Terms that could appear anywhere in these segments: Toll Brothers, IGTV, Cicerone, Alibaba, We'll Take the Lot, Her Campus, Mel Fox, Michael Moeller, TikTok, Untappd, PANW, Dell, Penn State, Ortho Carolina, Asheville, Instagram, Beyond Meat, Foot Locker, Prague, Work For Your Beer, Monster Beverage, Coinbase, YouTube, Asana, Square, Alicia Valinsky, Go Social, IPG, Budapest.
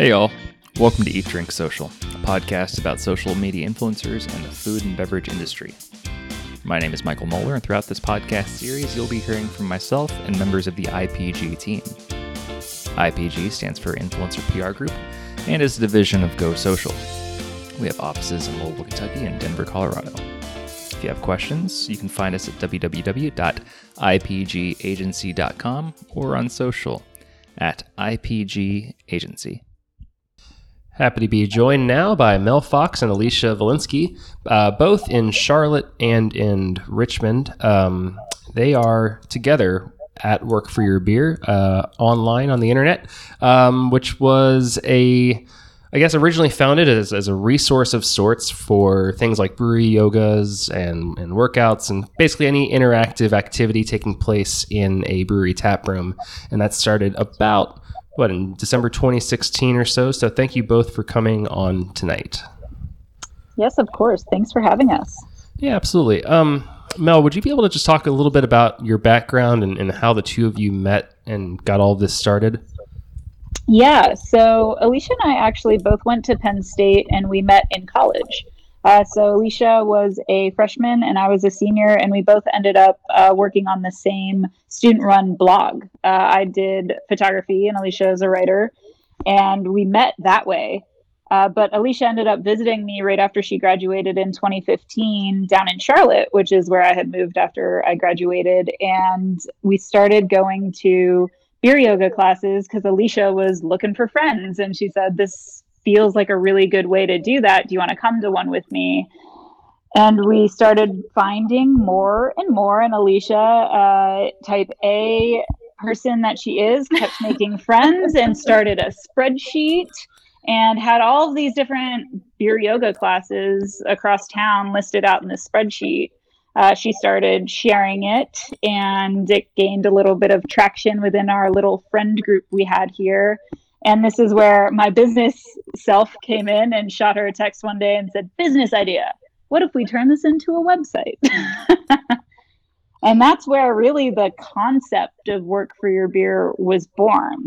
Hey y'all, welcome to Eat Drink Social, a podcast about social media influencers and the food and beverage industry. My name is Michael Moeller, and throughout this podcast series, you'll be hearing from myself and members of the IPG team. IPG stands for Influencer PR Group and is a division of Go Social. We have offices in Louisville, Kentucky and Denver, Colorado. If you have questions, you can find us at www.ipgagency.com or on social at IPG Agency. Happy to be joined now by Mel Fox and Alicia Valinsky, both in Charlotte and in Richmond. They are together at Work For Your Beer online on the internet, which was originally founded as a resource of sorts for things like brewery yogas and workouts and basically any interactive activity taking place in a brewery tap room. And that started about in December 2016 or so. So thank you both for coming on tonight. Yes, of course. Thanks for having us. Yeah, absolutely. Mel, would you be able to just talk a little bit about your background and how the two of you met and got all this started? Yeah, so Alicia and I actually both went to Penn State and we met in college. So Alicia was a freshman and I was a senior, and we both ended up working on the same student-run blog. I did photography and Alicia is a writer, and we met that way. But Alicia ended up visiting me right after she graduated in 2015 down in Charlotte, which is where I had moved after I graduated. And we started going to beer yoga classes because Alicia was looking for friends. And she said, this feels like a really good way to do that. Do you want to come to one with me? And we started finding more and more. And Alicia, type A person that she is, kept making friends and started a spreadsheet and had all of these different beer yoga classes across town listed out in this spreadsheet. She started sharing it, and it gained a little bit of traction within our little friend group we had here. And this is where my business self came in and shot her a text one day and said, business idea. What if we turn this into a website? And that's where really the concept of Work For Your Beer was born.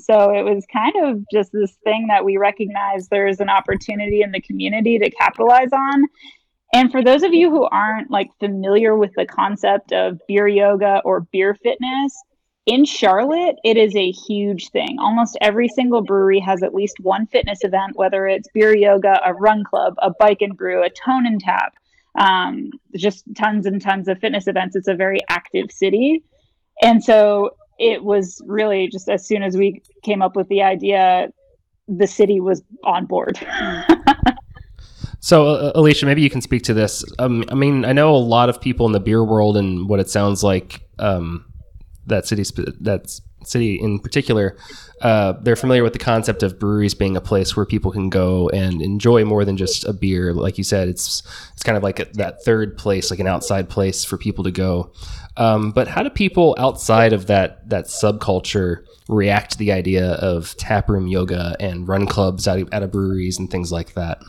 So it was kind of just this thing that we recognized there's an opportunity in the community to capitalize on. And for those of you who aren't familiar with the concept of beer yoga or beer fitness, in Charlotte, it is a huge thing. Almost every single brewery has at least one fitness event, whether it's beer yoga, a run club, a bike and brew, a tone and tap, just tons and tons of fitness events. It's a very active city. And so it was really just as soon as we came up with the idea, the city was on board. So, Alicia, maybe you can speak to this. I know a lot of people in the beer world, and what it sounds like that city in particular, they're familiar with the concept of breweries being a place where people can go and enjoy more than just a beer. Like you said, it's kind of like that third place, like an outside place for people to go. But how do people outside of that subculture react to the idea of taproom yoga and run clubs out of breweries and things like that?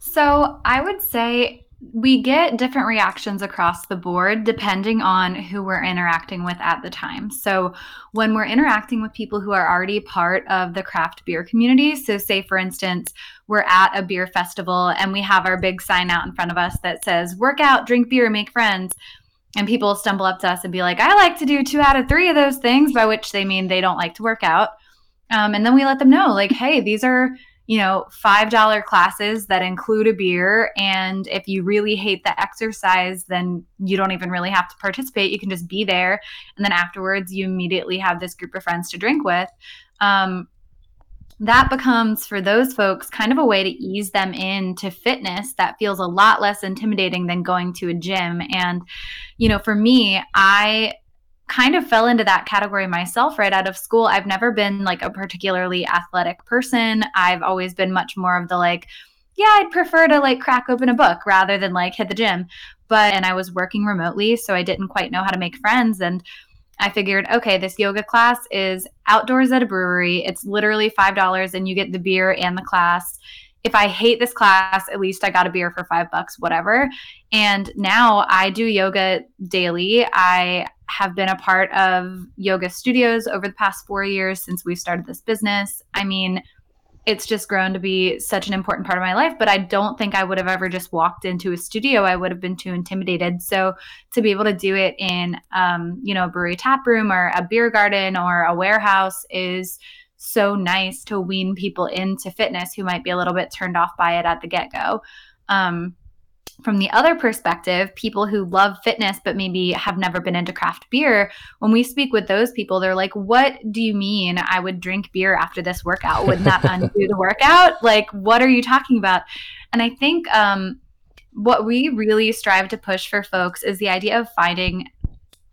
So I would say we get different reactions across the board depending on who we're interacting with at the time. So when we're interacting with people who are already part of the craft beer community, so say, for instance, we're at a beer festival and we have our big sign out in front of us that says, work out, drink beer, make friends. And people stumble up to us and be like, I like to do 2 out of 3 of those things, by which they mean they don't like to work out. And then we let them know, hey, these are $5 classes that include a beer. And if you really hate the exercise, then you don't even really have to participate. You can just be there. And then afterwards, you immediately have this group of friends to drink with. That becomes, for those folks, kind of a way to ease them into fitness that feels a lot less intimidating than going to a gym. And, for me, I kind of fell into that category myself right out of school. I've never been a particularly athletic person. I've always been much more of the I'd prefer to crack open a book rather than hit the gym. And I was working remotely, so I didn't quite know how to make friends. And I figured, okay, this yoga class is outdoors at a brewery. It's literally $5 and you get the beer and the class. If I hate this class, at least I got a beer for $5, whatever. And now I do yoga daily. I have been a part of yoga studios over the past 4 years since we've started this business. I mean, it's just grown to be such an important part of my life, but I don't think I would have ever just walked into a studio. I would have been too intimidated. So to be able to do it in, a brewery tap room or a beer garden or a warehouse is so nice to wean people into fitness who might be a little bit turned off by it at the get-go. From the other perspective, people who love fitness but maybe have never been into craft beer, when we speak with those people, they're like, what do you mean I would drink beer after this workout? Wouldn't that undo the workout? Like, what are you talking about? And I think what we really strive to push for folks is the idea of finding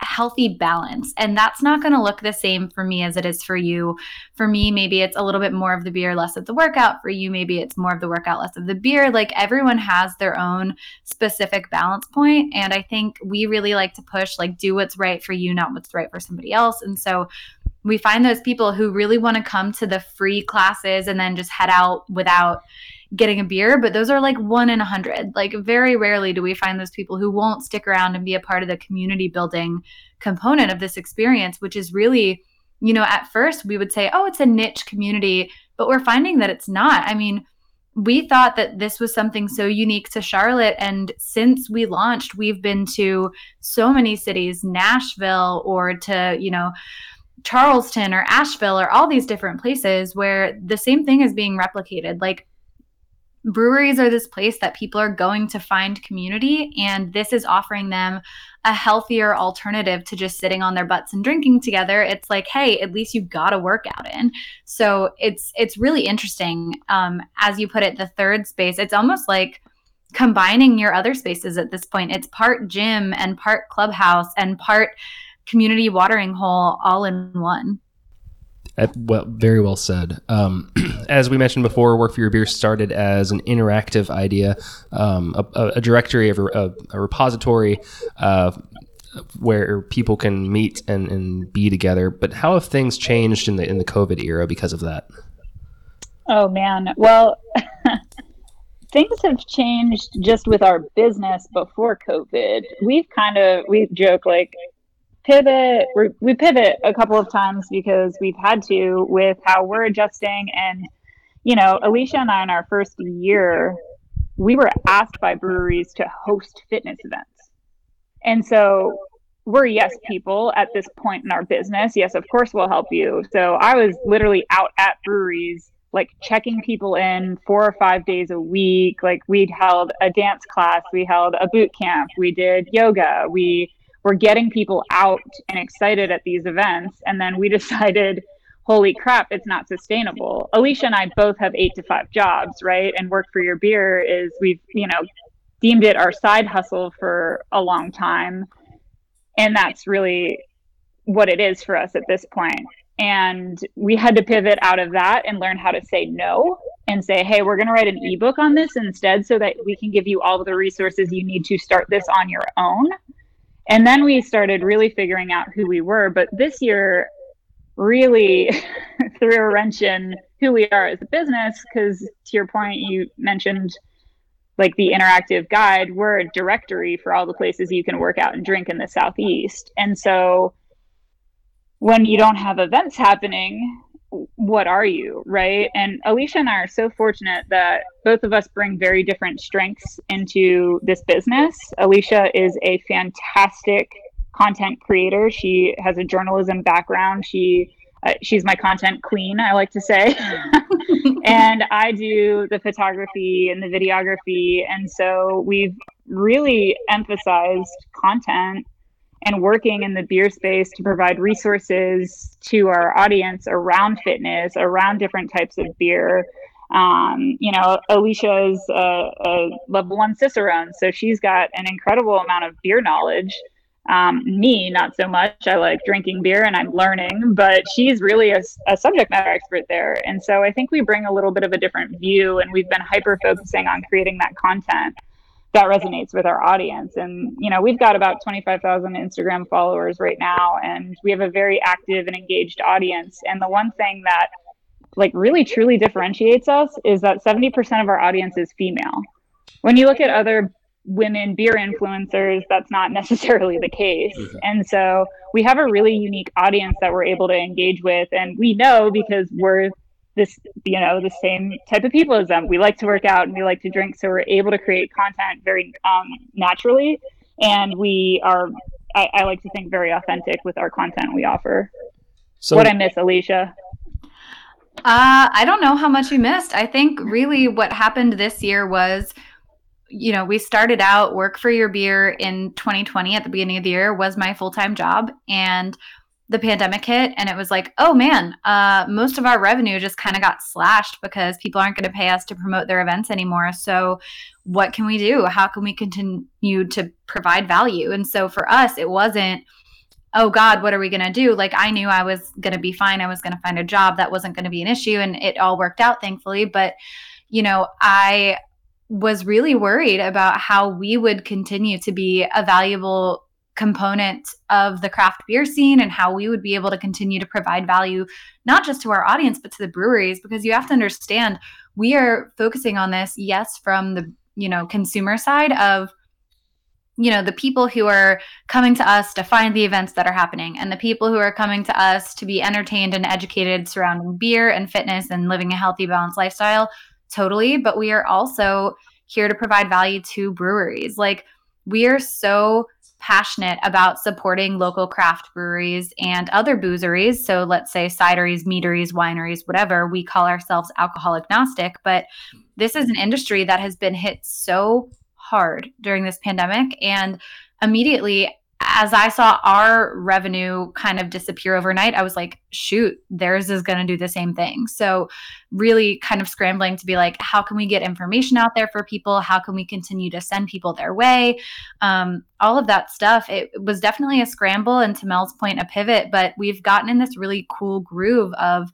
healthy balance. And that's not going to look the same for me as it is for you. For me, maybe it's a little bit more of the beer, less of the workout. For you, maybe it's more of the workout, less of the beer. Like, everyone has their own specific balance point. And I think we really like to push, like, do what's right for you, not what's right for somebody else. And so we find those people who really want to come to the free classes and then just head out without getting a beer, but those are like 1 in 100. Like, very rarely do we find those people who won't stick around and be a part of the community building component of this experience, which is really, at first we would say, oh, it's a niche community, but we're finding that it's not. I mean, we thought that this was something so unique to Charlotte. And since we launched, we've been to so many cities, Nashville or to, Charleston or Asheville or all these different places where the same thing is being replicated. Like, breweries are this place that people are going to find community, and this is offering them a healthier alternative to just sitting on their butts and drinking together. It's like, hey, at least you've got a workout in. So it's really interesting. As you put it, the third space, it's almost like combining your other spaces at this point. It's part gym and part clubhouse and part community watering hole all in one. Well, very well said. As we mentioned before, Work For Your Beer started as an interactive idea, a directory, a repository where people can meet and be together. But how have things changed in the COVID era because of that? Oh, man. Well, things have changed just with our business before COVID. We joke like, pivot. We pivot a couple of times because we've had to with how we're adjusting. And, Alicia and I, in our first year, we were asked by breweries to host fitness events. And so we're yes people at this point in our business. Yes, of course, we'll help you. So I was literally out at breweries, like checking people in 4 or 5 days a week. Like, we'd held a dance class. We held a boot camp. We did yoga. We're getting people out and excited at these events. And then we decided, holy crap, it's not sustainable. Alicia and I both have 8-to-5 jobs, right? And Work For Your Beer is, we've, deemed it our side hustle for a long time. And that's really what it is for us at this point. And we had to pivot out of that and learn how to say no and say, hey, we're going to write an ebook on this instead so that we can give you all of the resources you need to start this on your own. And then we started really figuring out who we were. But this year really threw a wrench in who we are as a business, because to your point, you mentioned like the interactive guide, we're a directory for all the places you can work out and drink in the Southeast. And so when you don't have events happening, what are you, right? And Alicia and I are so fortunate that both of us bring very different strengths into this business. Alicia is a fantastic content creator. She has a journalism background. She's my content queen, I like to say. And I do the photography and the videography. And so we've really emphasized content and working in the beer space to provide resources to our audience around fitness, around different types of beer. Alicia is a level 1 Cicerone, so she's got an incredible amount of beer knowledge. Me, not so much. I like drinking beer and I'm learning, but she's really a subject matter expert there. And so I think we bring a little bit of a different view, and we've been hyper-focusing on creating that content that resonates with our audience. And, we've got about 25,000 Instagram followers right now, and we have a very active and engaged audience. And the one thing that like really truly differentiates us is that 70% of our audience is female. When you look at other women beer influencers, that's not necessarily the case. And so we have a really unique audience that we're able to engage with. And we know, because we're this, you know, the same type of people as them. We like to work out and we like to drink. So we're able to create content very naturally. And we are, I like to think, very authentic with our content we offer. So what I miss, Alicia? I don't know how much you missed. I think really what happened this year was, you know, we started out Work For Your Beer in 2020 at the beginning of the year was my full-time job, and the pandemic hit, and it was like, oh man, most of our revenue just kind of got slashed because people aren't going to pay us to promote their events anymore. So what can we do? How can we continue to provide value? And so for us, it wasn't, oh God, what are we going to do? Like, I knew I was going to be fine. I was going to find a job. That wasn't going to be an issue. And it all worked out, thankfully. But, you know, I was really worried about how we would continue to be a valuable component of the craft beer scene and how we would be able to continue to provide value, not just to our audience, but to the breweries, because you have to understand, we are focusing on this, yes, from the, you know, consumer side of, you know, the people who are coming to us to find the events that are happening and the people who are coming to us to be entertained and educated surrounding beer and fitness and living a healthy, balanced lifestyle. Totally. But we are also here to provide value to breweries. Like, we are so passionate about supporting local craft breweries and other boozeries. So let's say cideries, meaderies, wineries, whatever. We call ourselves alcohol agnostic, but this is an industry that has been hit so hard during this pandemic. And immediately, as I saw our revenue kind of disappear overnight, I was like, shoot, theirs is going to do the same thing. So really kind of scrambling to be like, how can we get information out there for people? How can we continue to send people their way? All of that stuff. It was definitely a scramble and, to Mel's point, a pivot, but we've gotten in this really cool groove of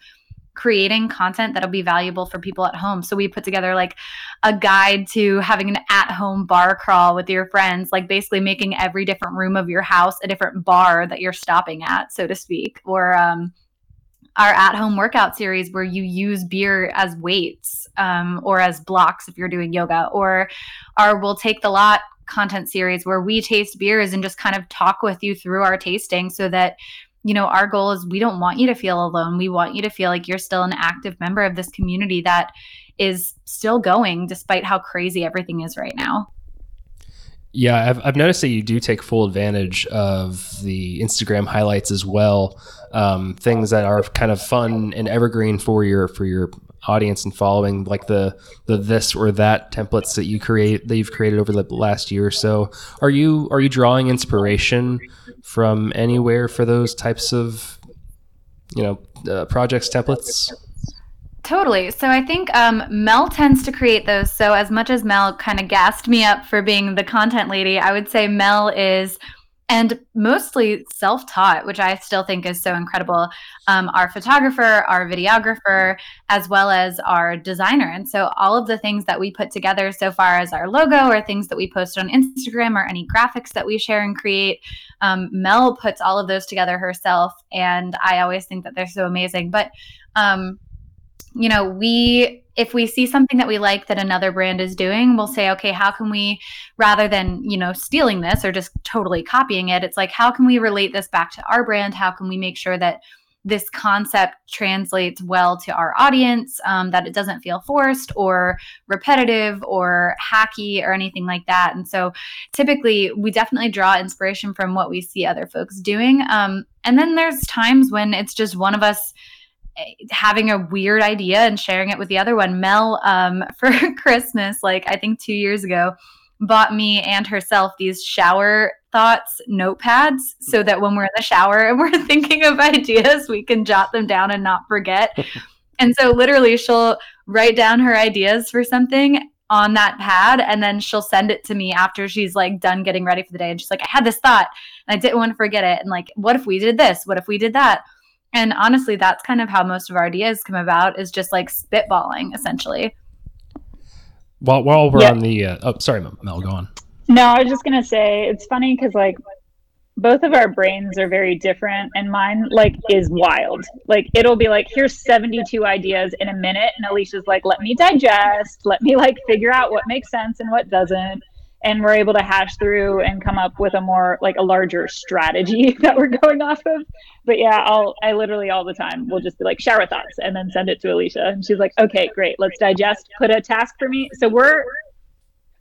creating content that'll be valuable for people at home. So we put together like a guide to having an at-home bar crawl with your friends, like basically making every different room of your house a different bar that you're stopping at, so to speak, or our at-home workout series where you use beer as weights or as blocks if you're doing yoga, or our We'll Take the Lot content series where we taste beers and just kind of talk with you through our tasting so that, you know, our goal is we don't want you to feel alone. We want you to feel like you're still an active member of this community that is still going despite how crazy everything is right now. Yeah, I've noticed that you do take full advantage of the Instagram highlights as well. Things that are kind of fun and evergreen for your audience and following, like the this or that templates that you've created over the last year or so. Are you drawing inspiration from anywhere for those types of, you know, projects, templates? Totally. So I think Mel tends to create those. So as much as Mel kind of gassed me up for being the content lady, I would say Mel is, and mostly self-taught, which I still think is so incredible, our photographer, our videographer, as well as our designer. And so all of the things that we put together so far as our logo or things that we post on Instagram or any graphics that we share and create, Mel puts all of those together herself. And I always think that they're so amazing. But you know, if we see something that we like that another brand is doing, we'll say, okay, how can we, rather than, you know, stealing this or just totally copying it, it's like, how can we relate this back to our brand? How can we make sure that this concept translates well to our audience, that it doesn't feel forced or repetitive or hacky or anything like that? And so typically we definitely draw inspiration from what we see other folks doing. And then there's times when it's just one of us having a weird idea and sharing it with the other one. Mel, for Christmas, like I think 2 years ago, bought me and herself these shower thoughts notepads so that when we're in the shower and we're thinking of ideas, we can jot them down and not forget. And so literally she'll write down her ideas for something on that pad, and then she'll send it to me after she's like done getting ready for the day. And she's like, I had this thought and I didn't want to forget it. And like, what if we did this? What if we did that? And honestly, that's kind of how most of our ideas come about, is just like spitballing, essentially. While we're on the sorry, Mel, go on. No, I was just going to say, it's funny because like both of our brains are very different, and mine like is wild. Like it'll be like, here's 72 ideas in a minute. And Alicia's like, let me digest. Let me like figure out what makes sense and what doesn't. and we're able to hash through and come up with a more like a larger strategy that we're going off of. But yeah, I literally all the time will just be like, shower thoughts, and then send it to Alicia. And she's like, okay, great. Let's digest, put a task for me. So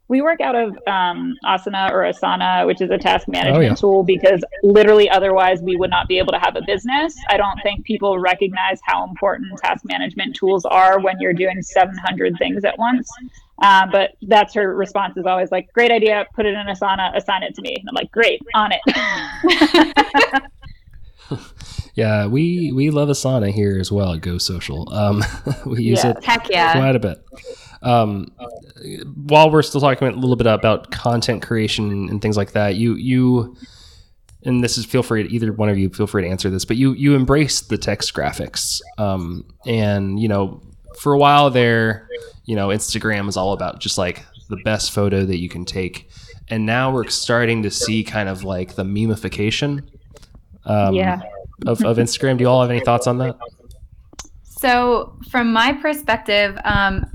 we work out of Asana, which is a task management tool, because literally otherwise we would not be able to have a business. I don't think people recognize how important task management tools are when you're doing 700 things at once. But that's her response is always like, great idea, put it in Asana, assign it to me. And I'm like, great, on it. Yeah, we love Asana here as well at Go Social. We use it quite a bit. While we're still talking a little bit about content creation and things like that, you and this is feel free to answer this, but you embraced the text graphics. And you know, for a while there, you know, Instagram was all about just like the best photo that you can take. And now we're starting to see kind of like the memification of Instagram. Do you all have any thoughts on that? So from my perspective,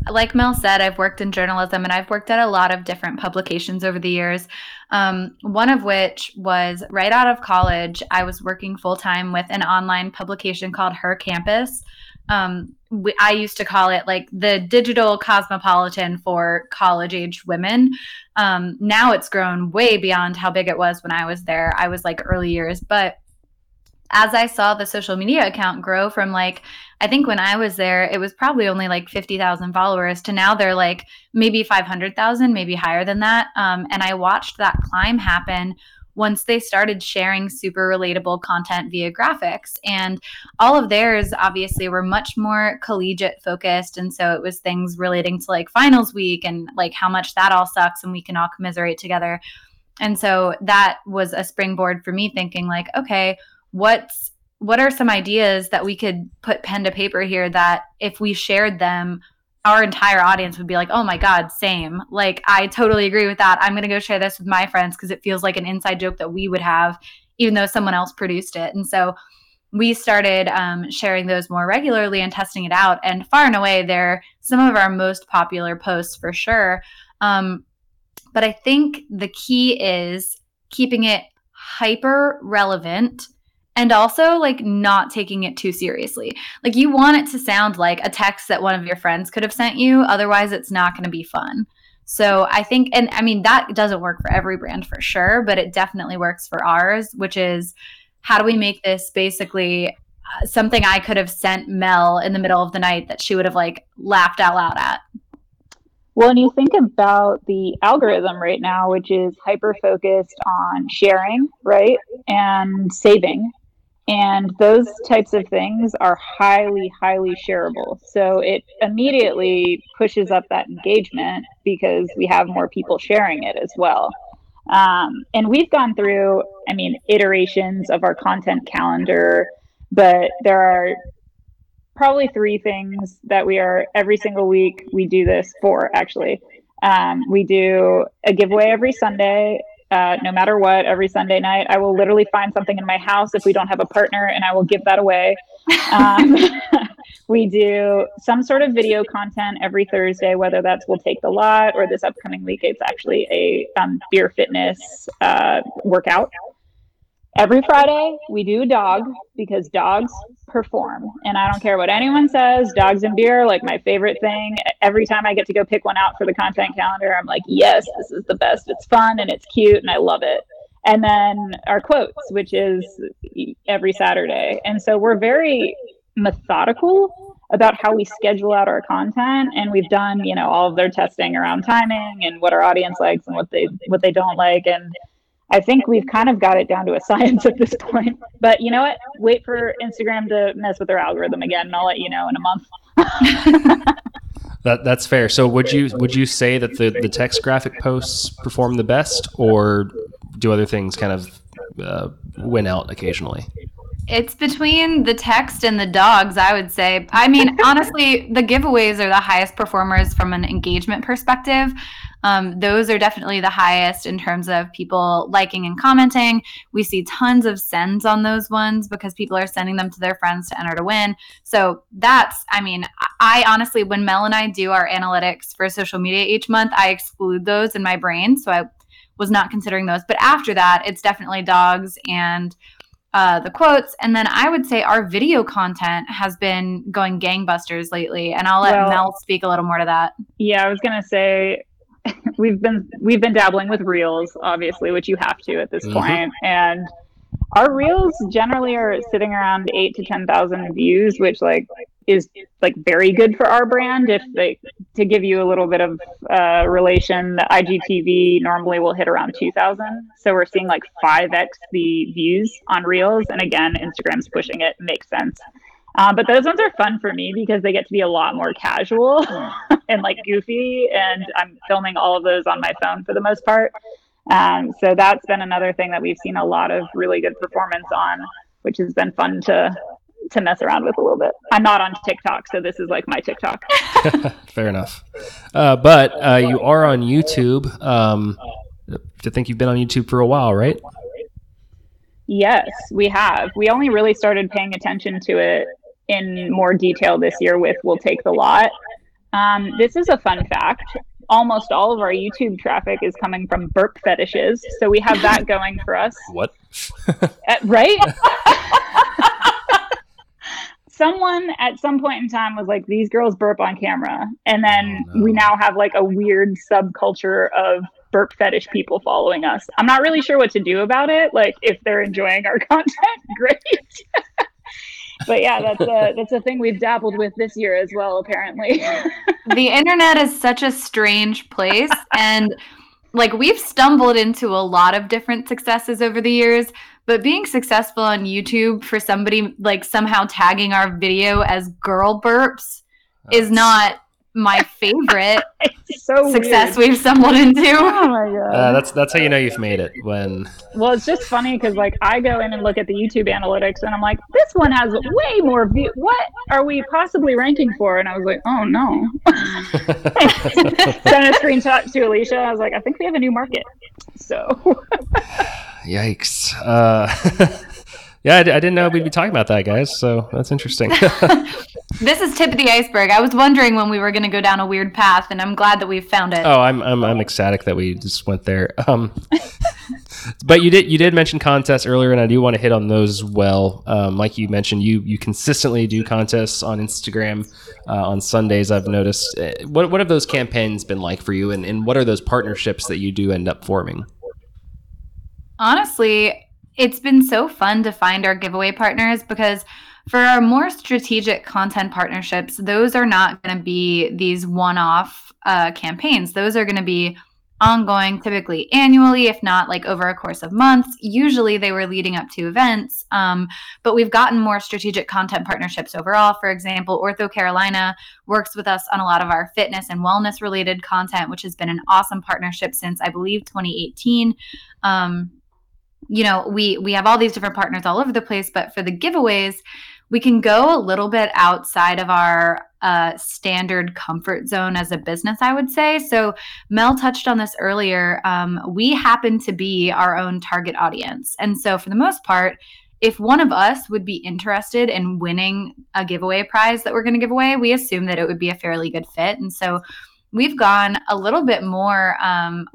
like Mel said, I've worked in journalism and I've worked at a lot of different publications over the years, one of which was right out of college. I was working full time with an online publication called Her Campus. I used to call it like the digital Cosmopolitan for college-aged women. Now it's grown way beyond how big it was when I was there. I was like early years, but as I saw the social media account grow from like, I think when I was there, it was probably only like 50,000 followers to now they're like maybe 500,000, maybe higher than that. And I watched that climb happen once they started sharing super relatable content via graphics. And all of theirs obviously were much more collegiate focused. And so it was things relating to like finals week and like how much that all sucks and we can all commiserate together. And so that was a springboard for me thinking like, okay, what are some ideas that we could put pen to paper here that if we shared them, our entire audience would be like, oh my God, same. Like, I totally agree with that. I'm going to go share this with my friends because it feels like an inside joke that we would have, even though someone else produced it. And so we started sharing those more regularly and testing it out. And far and away, they're some of our most popular posts for sure. But I think the key is keeping it hyper relevant. And also like not taking it too seriously. Like you want it to sound like a text that one of your friends could have sent you. Otherwise, it's not going to be fun. So I think, and I mean, that doesn't work for every brand for sure, but it definitely works for ours, which is how do we make this basically something I could have sent Mel in the middle of the night that she would have like laughed out loud at. Well, and you think about the algorithm right now, which is hyper-focused on sharing, right? And saving. And those types of things are highly, highly shareable. So it immediately pushes up that engagement because we have more people sharing it as well. And we've gone through, I mean, iterations of our content calendar, but there are probably three things that we are every single week. We do this for actually. We do a giveaway every Sunday. No matter what, every Sunday night, I will literally find something in my house if we don't have a partner and I will give that away. We do some sort of video content every Thursday, whether that's We'll Take the Lot or this upcoming week, it's actually a beer fitness workout. Every Friday, we do dog because dogs perform. And I don't care what anyone says, dogs and beer are like my favorite thing. Every time I get to go pick one out for the content calendar, I'm like, yes, this is the best. It's fun and it's cute and I love it. And then our quotes, which is every Saturday. And so we're very methodical about how we schedule out our content. And we've done, you know, all of their testing around timing and what our audience likes and what they don't like. And I think we've kind of got it down to a science at this point, but you know what? Wait for Instagram to mess with their algorithm again, and I'll let you know in a month. That's fair. So would you say that the text graphic posts perform the best, or do other things kind of win out occasionally? It's between the text and the dogs, I would say. I mean, honestly, the giveaways are the highest performers from an engagement perspective. Those are definitely the highest in terms of people liking and commenting. We see tons of sends on those ones because people are sending them to their friends to enter to win. So that's, I mean, I honestly, when Mel and I do our analytics for social media each month, I exclude those in my brain. So was not considering those. But after that, it's definitely dogs and the quotes. And then I would say our video content has been going gangbusters lately. And I'll let Mel speak a little more to that. Yeah, I was going to say we've been dabbling with reels, obviously, which you have to at this point. And our reels generally are sitting around 8,000 to 10,000 views, which is very good for our brand. To give you a little bit of relation, the IGTV normally will hit around 2,000. So we're seeing 5x the views on reels. And again, Instagram's pushing it, makes sense. But those ones are fun for me because they get to be a lot more casual and goofy. And I'm filming all of those on my phone for the most part. So that's been another thing that we've seen a lot of really good performance on, which has been fun to mess around with a little bit. I'm not on TikTok, so this is my TikTok. Fair enough. But you are on YouTube. I think you've been on YouTube for a while, right? Yes, we have. We only really started paying attention to it in more detail this year with We'll Take the Lot. This is a fun fact. Almost all of our YouTube traffic is coming from burp fetishes. So we have that going for us. What? Right? Someone at some point in time was like, these girls burp on camera. And then we now have a weird subculture of burp fetish people following us. I'm not really sure what to do about it. If they're enjoying our content, great. But yeah, that's a thing we've dabbled with this year as well, apparently. The internet is such a strange place. And we've stumbled into a lot of different successes over the years. But being successful on YouTube for somebody somehow tagging our video as girl burps is not my favorite success weird. We've stumbled into. Oh my God. That's how you know you've made it. Well, it's just funny because I go in and look at the YouTube analytics and I'm like, this one has way more views. What are we possibly ranking for? And I was like, oh no. Sent a screenshot to Alicia. I was like, I think we have a new market. So yikes. Yeah, I didn't know we'd be talking about that, guys. So that's interesting. This is tip of the iceberg. I was wondering when we were going to go down a weird path, and I'm glad that we've found it. Oh, I'm ecstatic that we just went there. But you did mention contests earlier, and I do want to hit on those as well. Like you mentioned, you consistently do contests on Instagram on Sundays. I've noticed. What have those campaigns been like for you, and what are those partnerships that you do end up forming? Honestly, it's been so fun to find our giveaway partners because for our more strategic content partnerships, those are not going to be these one-off campaigns. Those are going to be ongoing, typically annually, if not over a course of months. Usually they were leading up to events, but we've gotten more strategic content partnerships overall. For example, Ortho Carolina works with us on a lot of our fitness and wellness related content, which has been an awesome partnership since, I believe, 2018. We have all these different partners all over the place, but for the giveaways, we can go a little bit outside of our standard comfort zone as a business, I would say. So Mel touched on this earlier. We happen to be our own target audience. And so for the most part, if one of us would be interested in winning a giveaway prize that we're going to give away, we assume that it would be a fairly good fit. And so we've gone a little bit more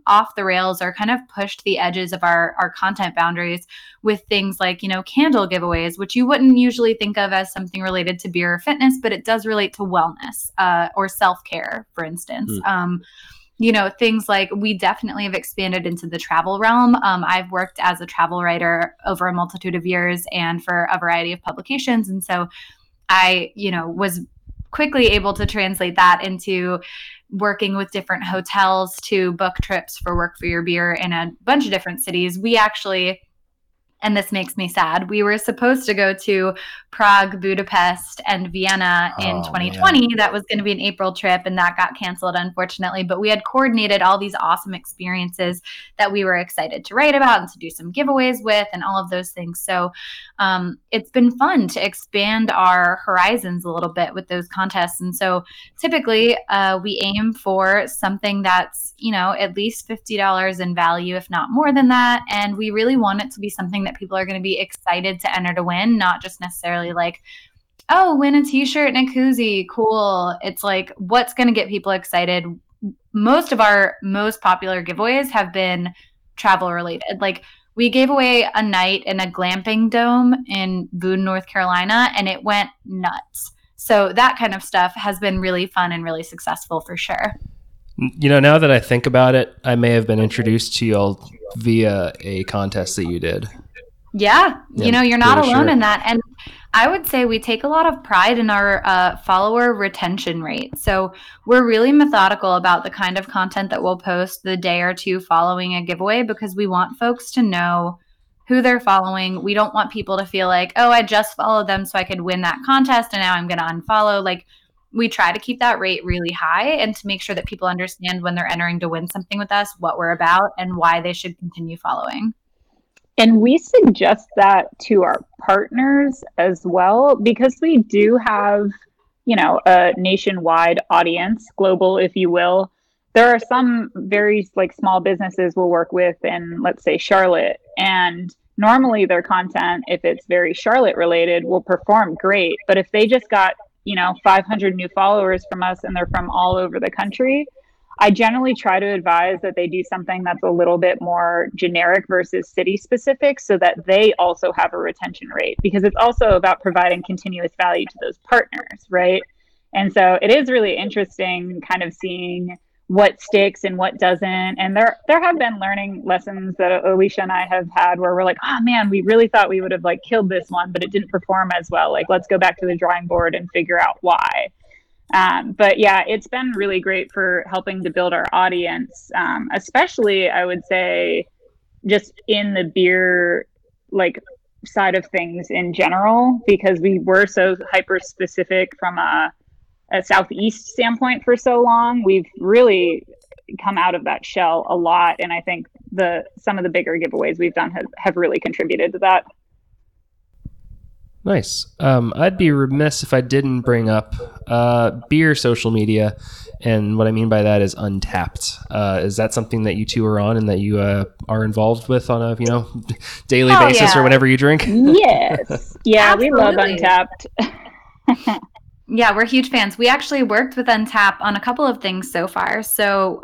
off the rails or kind of pushed the edges of our content boundaries with things candle giveaways, which you wouldn't usually think of as something related to beer or fitness, but it does relate to wellness or self-care, for instance. Things we definitely have expanded into the travel realm. I've worked as a travel writer over a multitude of years and for a variety of publications. And so I, was quickly able to translate that into working with different hotels to book trips for Work For Your Beer in a bunch of different cities. We actually, and this makes me sad, we were supposed to go to Prague, Budapest, and Vienna in 2020. Man. That was going to be an April trip, and that got canceled, unfortunately. But we had coordinated all these awesome experiences that we were excited to write about and to do some giveaways with and all of those things. So it's been fun to expand our horizons a little bit with those contests. And so typically we aim for something that's, at least $50 in value, if not more than that. And we really want it to be something that people are going to be excited to enter to win, not just necessarily win a t-shirt and a koozie. Cool. It's what's going to get people excited. Most of our most popular giveaways have been travel related. Like, we gave away a night in a glamping dome in Boone, North Carolina, and it went nuts. So that kind of stuff has been really fun and really successful for sure. You know, now that I think about it, I may have been introduced to y'all via a contest that you did. Yeah. You know, you're not alone in that. And I would say we take a lot of pride in our follower retention rate. So we're really methodical about the kind of content that we'll post the day or two following a giveaway, because we want folks to know who they're following. We don't want people to feel like, oh, I just followed them so I could win that contest and now I'm going to unfollow. Like, we try to keep that rate really high and to make sure that people understand when they're entering to win something with us, what we're about and why they should continue following. And we suggest that to our partners as well, because we do have, you know, a nationwide audience, global, if you will. There are some very like small businesses we'll work with in, let's say, Charlotte. And normally their content, if it's very Charlotte related, will perform great. But if they just got, you know, 500 new followers from us and they're from all over the country, I generally try to advise that they do something that's a little bit more generic versus city specific, so that they also have a retention rate, because it's also about providing continuous value to those partners, right? And so it is really interesting kind of seeing what sticks and what doesn't. And there have been learning lessons that Alicia and I have had where we're like, oh man, we really thought we would have like killed this one, but it didn't perform as well. Like, let's go back to the drawing board and figure out why. But yeah, it's been really great for helping to build our audience, especially I would say just in the beer like side of things in general, because we were so hyper specific from a Southeast standpoint for so long. We've really come out of that shell a lot. And I think some of the bigger giveaways we've done have really contributed to that. Nice. I'd be remiss if I didn't bring up beer social media, and what I mean by that is Untappd. Is that something that you two are on and that you are involved with on a daily basis or whenever you drink? Yes. Yeah, we love Untappd. Yeah, we're huge fans. We actually worked with Untappd on a couple of things so far. So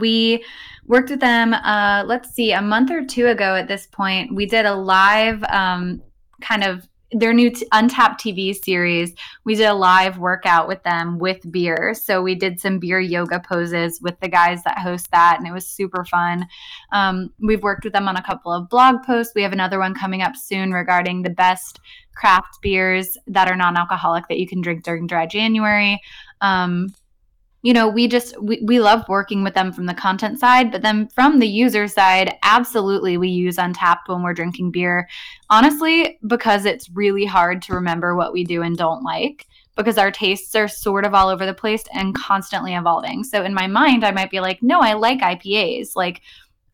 we worked with them, a month or two ago at this point. We did a live kind of their new Untappd TV series. We did a live workout with them with beer. So we did some beer yoga poses with the guys that host that, and it was super fun. We've worked with them on a couple of blog posts. We have another one coming up soon regarding the best craft beers that are non-alcoholic that you can drink during dry January. We love working with them from the content side, but then from the user side, absolutely we use Untappd when we're drinking beer. Honestly, because it's really hard to remember what we do and don't like, because our tastes are sort of all over the place and constantly evolving. So in my mind, I might be like, no, I like IPAs. Like,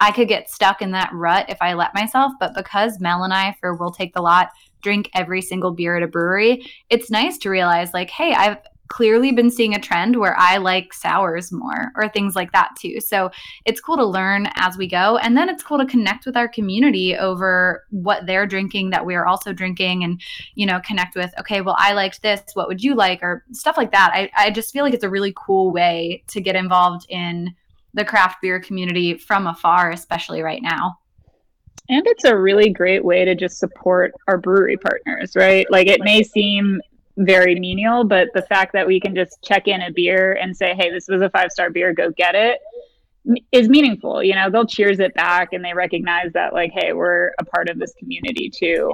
I could get stuck in that rut if I let myself, but because Mel and I for We'll Take the Lot drink every single beer at a brewery, it's nice to realize like, hey, I've clearly been seeing a trend where I like sours more or things like that too. So it's cool to learn as we go. And then it's cool to connect with our community over what they're drinking that we are also drinking, and, connect with, okay, well, I liked this, what would you like? Or stuff like that. I just feel like it's a really cool way to get involved in the craft beer community from afar, especially right now. And it's a really great way to just support our brewery partners, right? Like, it may seem very menial, but the fact that we can just check in a beer and say, hey, this was a 5-star beer, go get it, is meaningful. They'll cheers it back, and they recognize that, like, hey, we're a part of this community too.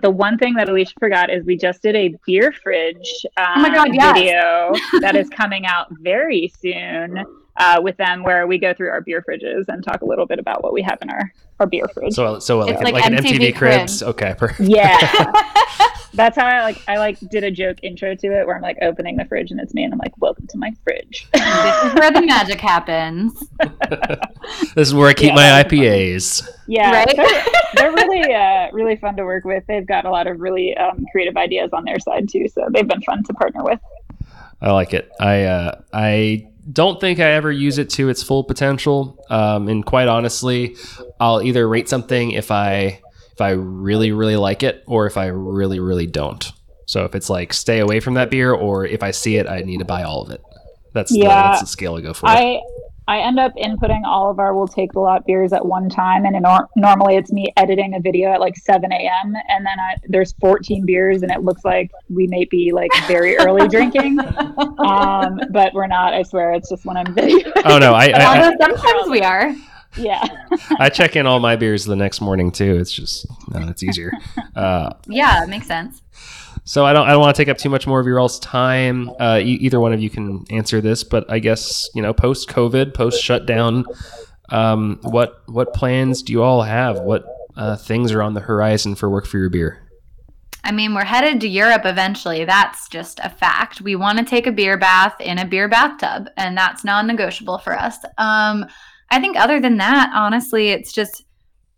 The one thing that Alicia forgot is we just did a beer fridge video that is coming out very soon with them, where we go through our beer fridges and talk a little bit about what we have in our beer fridge. It's like an MTV Cribs. Okay. Yeah. That's how I did a joke intro to it, where I'm like opening the fridge and it's me, and I'm like, welcome to my fridge. This is where the magic happens. This is where I keep my IPAs. Yeah, right? They're really, really fun to work with. They've got a lot of really creative ideas on their side too, so they've been fun to partner with. I like it. I don't think I ever use it to its full potential. And quite honestly, I'll either rate something if I really, really like it, or if I really, really don't. So if it's like, stay away from that beer, or if I see it, I need to buy all of it. That's the scale I go for. I I end up inputting all of our We'll Take the Lot beers at one time. And normally it's me editing a video at like 7 a.m. And then there's 14 beers and it looks like we may be like very early drinking. But we're not, I swear. It's just when I'm videoing. Oh, no. Sometimes we are. Yeah. I check in all my beers the next morning, too. It's just, no, it's easier. Yeah, it makes sense. So I don't want to take up too much more of your all's time. Either one of you can answer this, but I guess, you know, post-COVID, post-shutdown, what plans do you all have? What things are on the horizon for Work For Your Beer? I mean, we're headed to Europe eventually. That's just a fact. We want to take a beer bath in a beer bathtub, and that's non-negotiable for us. I think other than that, honestly, it's just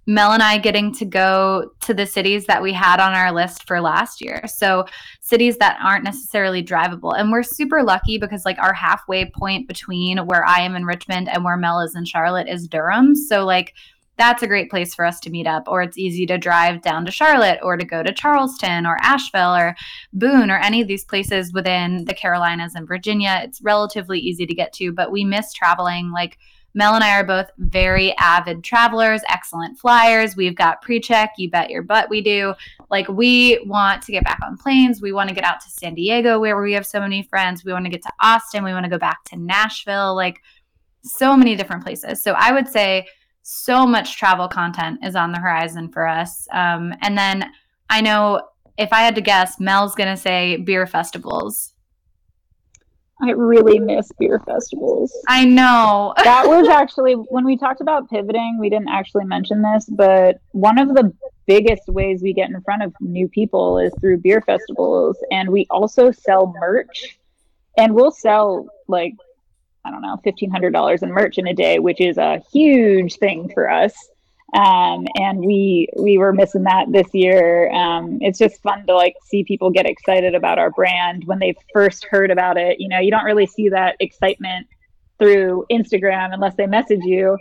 Mel and I getting to go to the cities that we had on our list for last year. So cities that aren't necessarily drivable. And we're super lucky because like our halfway point between where I am in Richmond and where Mel is in Charlotte is Durham. So like that's a great place for us to meet up, or it's easy to drive down to Charlotte or to go to Charleston or Asheville or Boone or any of these places within the Carolinas and Virginia. It's relatively easy to get to, but we miss traveling. Like Mel and I are both very avid travelers, excellent flyers. We've got pre-check. You bet your butt we do. Like we want to get back on planes. We want to get out to San Diego where we have so many friends. We want to get to Austin. We want to go back to Nashville, like so many different places. So I would say so much travel content is on the horizon for us. And then I know if I had to guess, Mel's going to say beer festivals. I really miss beer festivals. I know. That was actually, when we talked about pivoting, we didn't actually mention this, but one of the biggest ways we get in front of new people is through beer festivals. And we also sell merch. And we'll sell like, I don't know, $1,500 in merch in a day, which is a huge thing for us. And we were missing that this year. It's just fun to like see people get excited about our brand when they first heard about it. You know, you don't really see that excitement through Instagram unless they message you.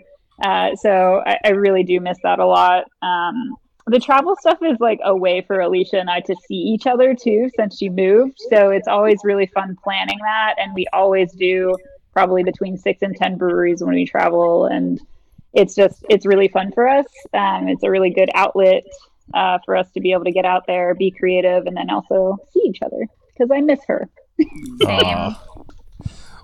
So I really do miss that a lot. The travel stuff is like a way for Alicia and I to see each other too, since she moved. So it's always really fun planning that. And we always do probably between 6 and 10 breweries when we travel, and it's really fun for us. It's a really good outlet for us to be able to get out there, be creative, and then also see each other because I miss her. Same.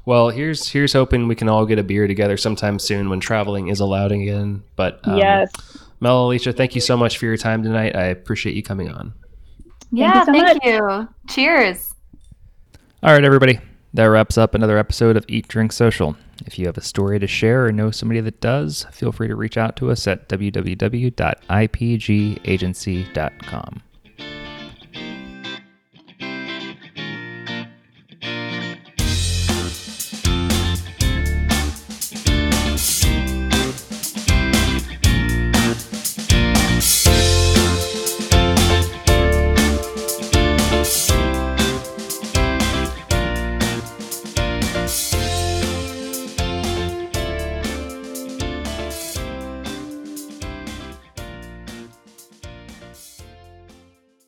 Well, here's hoping we can all get a beer together sometime soon when traveling is allowed again. But yes. Mel, Alicia, thank you so much for your time tonight. I appreciate you coming on. Yeah, thank you so much. Cheers. All right, everybody. That wraps up another episode of Eat, Drink, Social. If you have a story to share or know somebody that does, feel free to reach out to us at www.ipgagency.com.